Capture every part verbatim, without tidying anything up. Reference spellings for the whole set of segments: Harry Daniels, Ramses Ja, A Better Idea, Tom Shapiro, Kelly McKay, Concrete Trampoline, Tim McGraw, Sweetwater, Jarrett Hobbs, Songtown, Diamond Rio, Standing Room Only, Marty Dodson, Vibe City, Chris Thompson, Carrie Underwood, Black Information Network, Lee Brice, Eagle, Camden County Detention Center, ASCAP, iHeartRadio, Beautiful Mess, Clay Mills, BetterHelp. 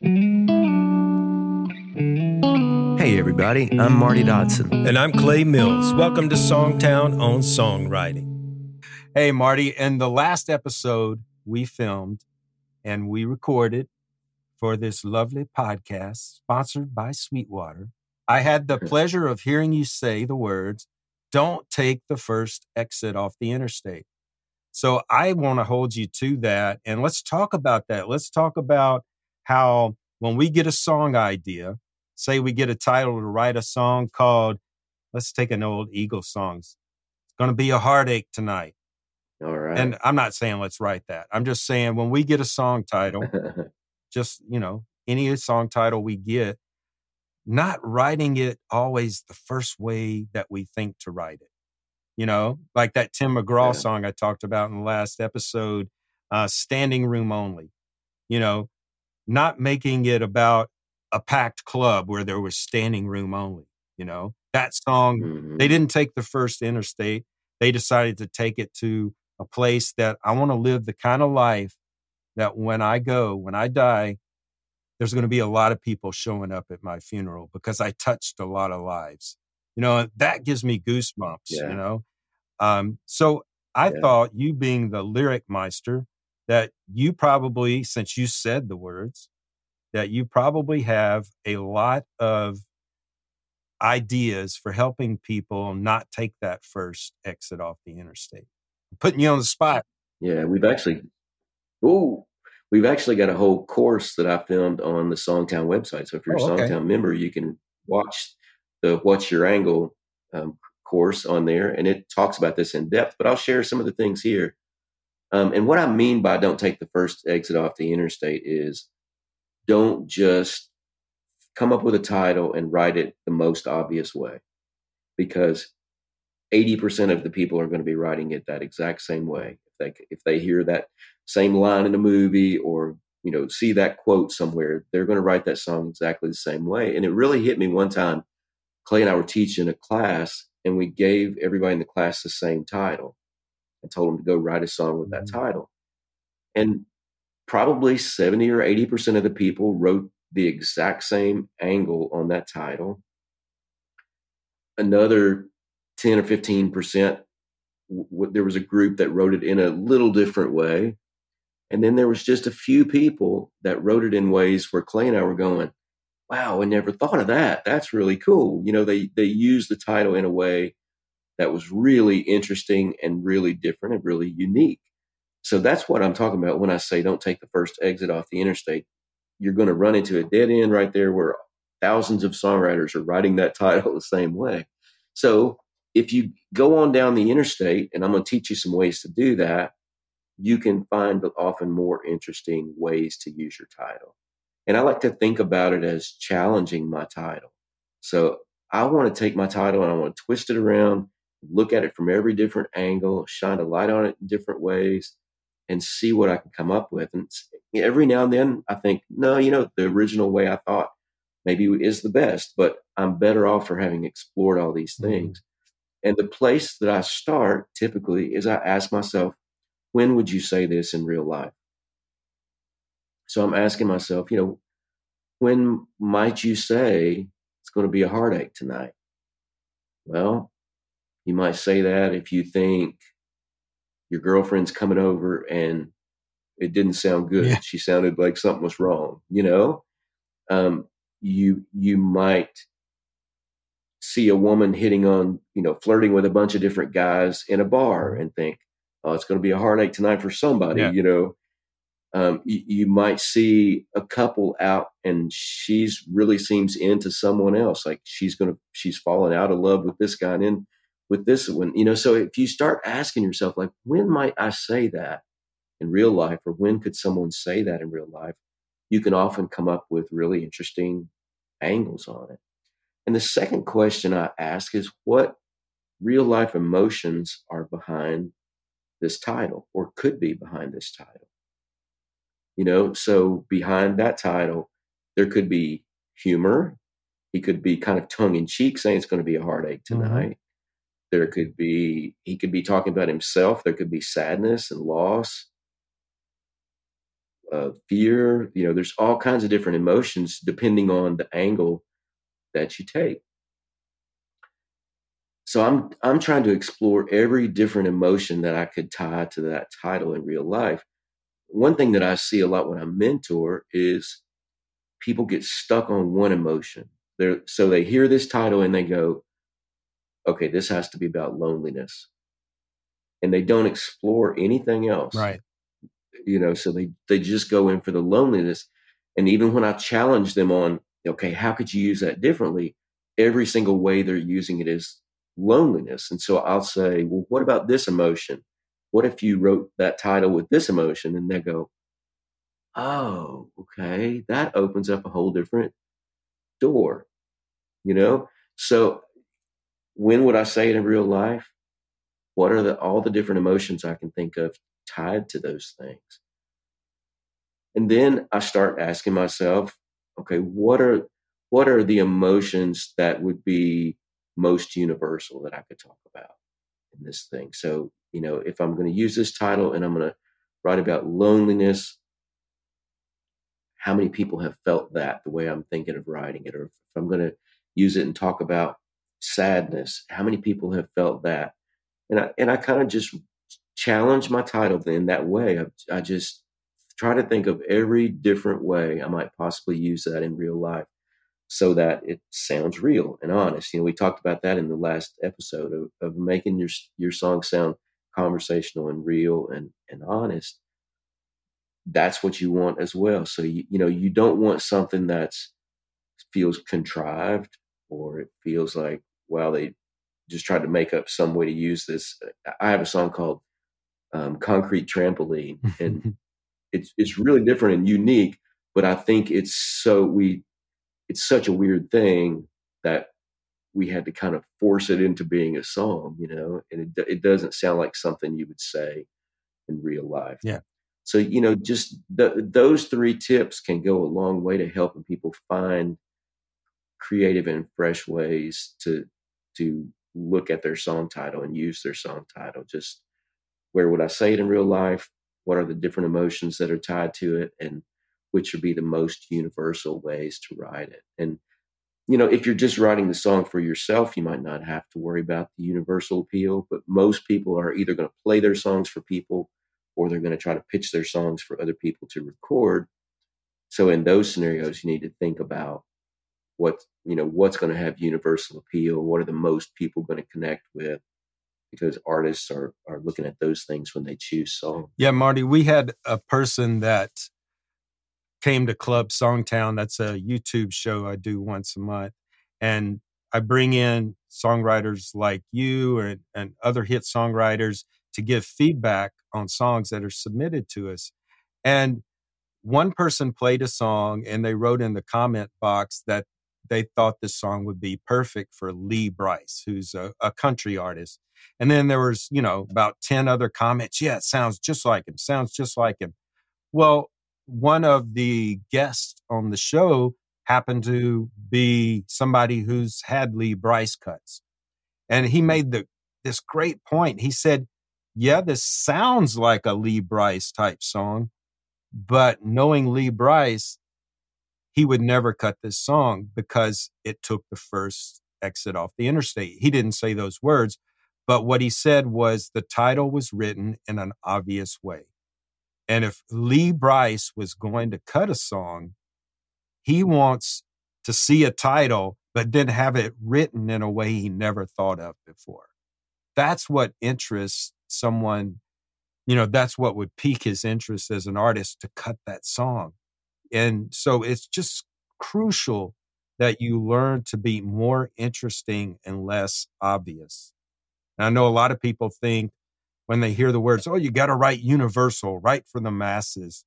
Hey everybody, I'm Marty Dodson. And I'm Clay Mills. Welcome to Songtown on Songwriting. Hey Marty, in the last episode we filmed and we recorded for this lovely podcast sponsored by Sweetwater, I had the pleasure of hearing you say the words, "Don't take the first exit off the interstate." So I want to hold you to that. And let's talk about that. Let's talk about how when we get a song idea, say we get a title to write a song called, let's take an old Eagle song. It's going to be a heartache tonight. All right. And I'm not saying let's write that. I'm just saying when we get a song title, just, you know, any song title we get, not writing it always the first way that we think to write it. You know, like that Tim McGraw yeah. song I talked about in the last episode, uh, Standing Room Only, you know, not making it about a packed club where there was standing room only, you know, that song, mm-hmm. They didn't take the first interstate. They decided to take it to a place that I want to live the kind of life that when I go, when I die, there's going to be a lot of people showing up at my funeral because I touched a lot of lives. You know, that gives me goosebumps, yeah. you know. Um, so I yeah. thought, you being the lyric meister, that you probably, since you said the words, that you probably have a lot of ideas for helping people not take that first exit off the interstate. I'm putting you on the spot. Yeah, we've actually, ooh, we've actually got a whole course that I filmed on the Songtown website. So if you're oh, a Songtown okay. member, you can watch the What's Your Angle um, course on there. And it talks about this in depth, but I'll share some of the things here. Um, and what I mean by don't take the first exit off the interstate is don't just come up with a title and write it the most obvious way, because eighty percent of the people are going to be writing it that exact same way. If they, if they hear that same line in a movie or, you know, see that quote somewhere, they're going to write that song exactly the same way. And it really hit me one time. Clay and I were teaching a class, and we gave everybody in the class the same title. I told them to go write a song with that mm-hmm. title. And probably seventy or eighty percent of the people wrote the exact same angle on that title. Another ten or fifteen percent, w- there was a group that wrote it in a little different way. And then there was just a few people that wrote it in ways where Clay and I were going, wow, I never thought of that. That's really cool. You know, they they used the title in a way that was really interesting and really different and really unique. So that's what I'm talking about when I say don't take the first exit off the interstate. You're going to run into a dead end right there where thousands of songwriters are writing that title the same way. So if you go on down the interstate, and I'm going to teach you some ways to do that, you can find often more interesting ways to use your title. And I like to think about it as challenging my title. So I want to take my title and I want to twist it around, look at it from every different angle, shine a light on it in different ways, and see what I can come up with. And every now and then I think, no, you know, the original way I thought maybe is the best, but I'm better off for having explored all these things. Mm-hmm. And the place that I start typically is I ask myself, when would you say this in real life? So I'm asking myself, you know, when might you say it's going to be a heartache tonight? Well, you might say that if you think your girlfriend's coming over and it didn't sound good. Yeah. She sounded like something was wrong. You know, um, you, you might see a woman hitting on, you know, flirting with a bunch of different guys in a bar and think, oh, it's going to be a heartache tonight for somebody, yeah. you know. Um, you, you might see a couple out and she's really seems into someone else. Like she's going to, she's fallen out of love with this guy and in with this one, you know? So if you start asking yourself, like, when might I say that in real life? Or when could someone say that in real life? You can often come up with really interesting angles on it. And the second question I ask is what real life emotions are behind this title or could be behind this title. You know, so behind that title, there could be humor. He could be kind of tongue in cheek saying it's going to be a heartache tonight. Mm-hmm. There could be, he could be talking about himself. There could be sadness and loss. uh, fear. You know, there's all kinds of different emotions depending on the angle that you take. So I'm I'm trying to explore every different emotion that I could tie to that title in real life. One thing that I see a lot when I mentor is people get stuck on one emotion. They're, so they hear this title and they go, okay, this has to be about loneliness. And they don't explore anything else. Right. You know, so they, they just go in for the loneliness. And even when I challenge them on, okay, how could you use that differently? Every single way they're using it is loneliness. And so I'll say, well, what about this emotion? What if you wrote that title with this emotion? And they go, oh, okay, that opens up a whole different door, you know? So when would I say it in real life? What are the, all the different emotions I can think of tied to those things? And then I start asking myself, okay, what are, what are the emotions that would be most universal that I could talk about in this thing? So, you know, if I'm going to use this title and I'm going to write about loneliness, how many people have felt that the way I'm thinking of writing it? Or if I'm going to use it and talk about sadness, how many people have felt that? And I, and I kind of just challenge my title in that way. I, I just try to think of every different way I might possibly use that in real life so that it sounds real and honest. You know, we talked about that in the last episode of, of making your, your song sound conversational and real and, and honest. That's what you want as well. So, you, you know, you don't want something that's feels contrived or it feels like, wow, they just tried to make up some way to use this. I have a song called um, Concrete Trampoline, and it's it's really different and unique, but I think it's so we it's such a weird thing that we had to kind of force it into being a song, you know, and it it doesn't sound like something you would say in real life. Yeah. So, you know, just th- those three tips can go a long way to helping people find creative and fresh ways to to look at their song title and use their song title. Just where would I say it in real life? What are the different emotions that are tied to it? And which would be the most universal ways to write it? And, you know, if you're just writing the song for yourself, you might not have to worry about the universal appeal, but most people are either going to play their songs for people or they're going to try to pitch their songs for other people to record. So in those scenarios, you need to think about what, you know, what's going to have universal appeal. What are the most people going to connect with? Because artists are are looking at those things when they choose songs. Yeah, Marty, we had a person that came to Club Songtown. That's a YouTube show I do once a month. And I bring in songwriters like you and, and other hit songwriters to give feedback on songs that are submitted to us. And one person played a song and they wrote in the comment box that they thought this song would be perfect for Lee Brice, who's a, a country artist. And then there was, you know, about ten other comments. Yeah, it sounds just like him, sounds just like him. Well, one of the guests on the show happened to be somebody who's had Lee Brice cuts. And he made the this great point. He said, yeah, this sounds like a Lee Brice type song, but knowing Lee Brice, he would never cut this song because it took the first exit off the interstate. He didn't say those words, but what he said was the title was written in an obvious way. And if Lee Brice was going to cut a song, he wants to see a title, but then have it written in a way he never thought of before. That's what interests someone, you know, that's what would pique his interest as an artist to cut that song. And so it's just crucial that you learn to be more interesting and less obvious. And I know a lot of people think when they hear the words, oh, you got to write universal, write for the masses.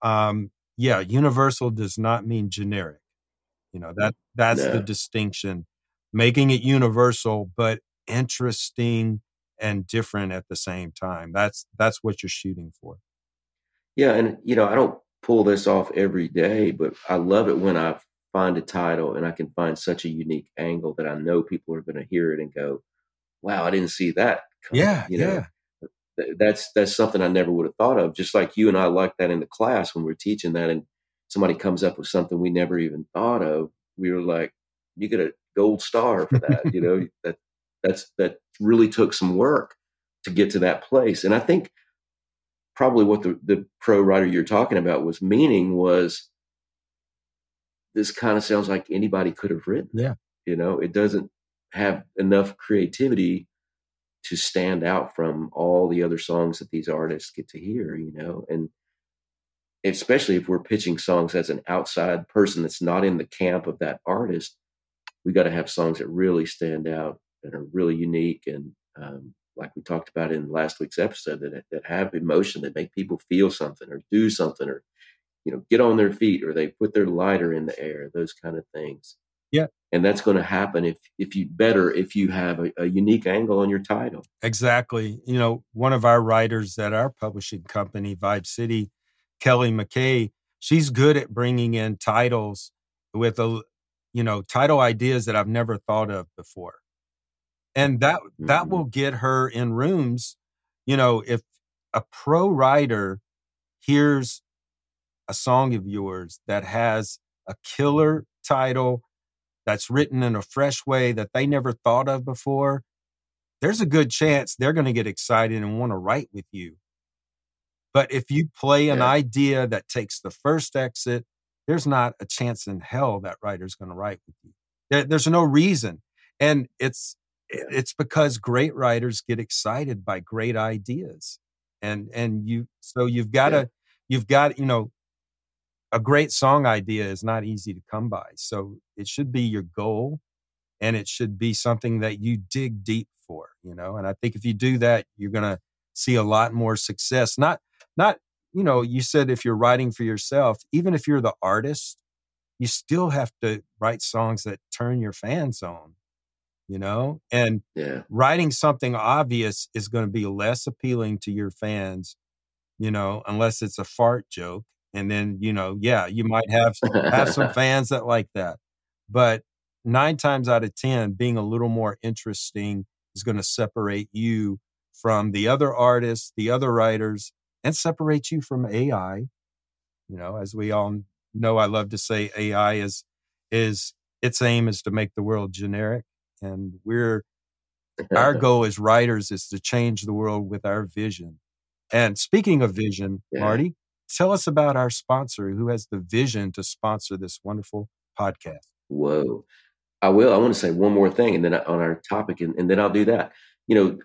Um, yeah, universal does not mean generic. You know, that that's yeah. the distinction, making it universal, but interesting and different at the same time. That's that's what you're shooting for. Yeah, and you know, I don't pull this off every day, but I love it when I find a title and I can find such a unique angle that I know people are going to hear it and go, wow, I didn't see that coming. Yeah, you know? Yeah. that's that's something I never would have thought of. Just like you and I like that in the class when we're teaching that, and somebody comes up with something we never even thought of. We were like, "You get a gold star for that." You know, that that's that really took some work to get to that place. And I think probably what the, the pro writer you're talking about was meaning was, this kind of sounds like anybody could have written. Yeah, you know, it doesn't have enough creativity to stand out from all the other songs that these artists get to hear, you know, and especially if we're pitching songs as an outside person that's not in the camp of that artist, we got to have songs that really stand out, that are really unique. And um, like we talked about in last week's episode, that, that have emotion, that make people feel something or do something, or, you know, get on their feet, or they put their lighter in the air, those kind of things. Yeah. And that's going to happen if if you better if you have a, a unique angle on your title. Exactly. You know, one of our writers at our publishing company, Vibe City, Kelly McKay, she's good at bringing in titles with, a, you know, title ideas that I've never thought of before. And that mm-hmm. that will get her in rooms. You know, if a pro writer hears a song of yours that has a killer title, that's written in a fresh way that they never thought of before, there's a good chance they're going to get excited and want to write with you. But if you play an yeah. idea that takes the first exit, there's not a chance in hell that writer's going to write with you. There, there's no reason. And it's yeah. it's because great writers get excited by great ideas. And and you so you've got to yeah. you've got, you know, a great song idea is not easy to come by. So it should be your goal, and it should be something that you dig deep for, you know? And I think if you do that, you're going to see a lot more success. Not, not, you know, you said if you're writing for yourself, even if you're the artist, you still have to write songs that turn your fans on, you know? And yeah. writing something obvious is going to be less appealing to your fans, you know, unless it's a fart joke. And then, you know, yeah, you might have, have some fans that like that. But nine times out of ten, being a little more interesting is going to separate you from the other artists, the other writers, and separate you from A I. You know, as we all know, I love to say A I is, is its aim is to make the world generic. And we're, our goal as writers is to change the world with our vision. And speaking of vision, yeah. Marty, tell us about our sponsor who has the vision to sponsor this wonderful podcast. Whoa. I will. I want to say one more thing, and then I, on our topic, and, and then I'll do that. You know,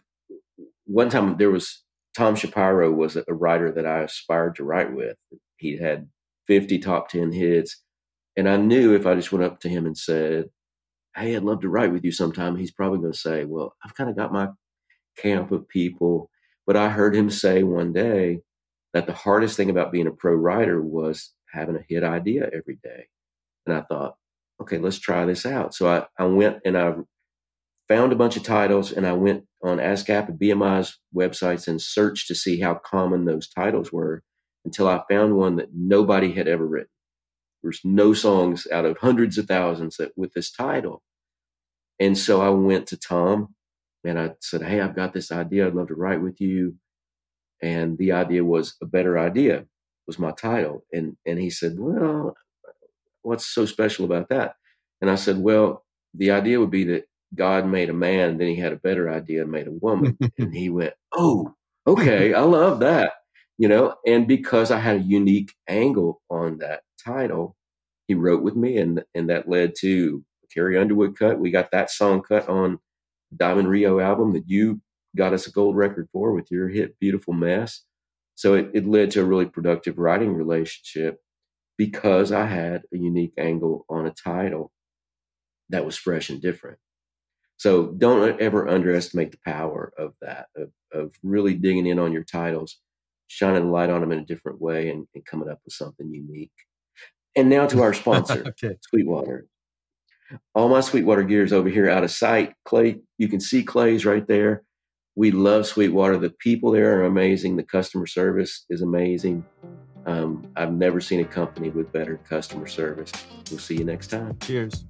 one time there was Tom Shapiro was a, a writer that I aspired to write with. He had fifty top ten hits. And I knew if I just went up to him and said, "Hey, I'd love to write with you sometime," he's probably going to say, "Well, I've kind of got my camp of people." But I heard him say one day that the hardest thing about being a pro writer was having a hit idea every day. And I thought, okay, let's try this out. So I, I went and I found a bunch of titles, and I went on ASCAP and B M I's websites and searched to see how common those titles were, until I found one that nobody had ever written. There's no songs out of hundreds of thousands that with this title. And so I went to Tom and I said, "Hey, I've got this idea. I'd love to write with you." And the idea was "A Better Idea" was my title. And and he said, "Well, what's so special about that?" And I said, "Well, the idea would be that God made a man, and then he had a better idea and made a woman." And he went, "Oh, okay, I love that." You know, and because I had a unique angle on that title, he wrote with me, and and that led to Carrie Underwood cut. We got that song cut on Diamond Rio album that you got us a gold record for with your hit "Beautiful Mess." So it, it led to a really productive writing relationship because I had a unique angle on a title that was fresh and different. So don't ever underestimate the power of that, of, of really digging in on your titles, shining a light on them in a different way, and, and coming up with something unique. And now to our sponsor, okay. Sweetwater. All my Sweetwater gear is over here out of sight. Clay, you can see Clay's right there. We love Sweetwater. The people there are amazing. The customer service is amazing. Um, I've never seen a company with better customer service. We'll see you next time. Cheers.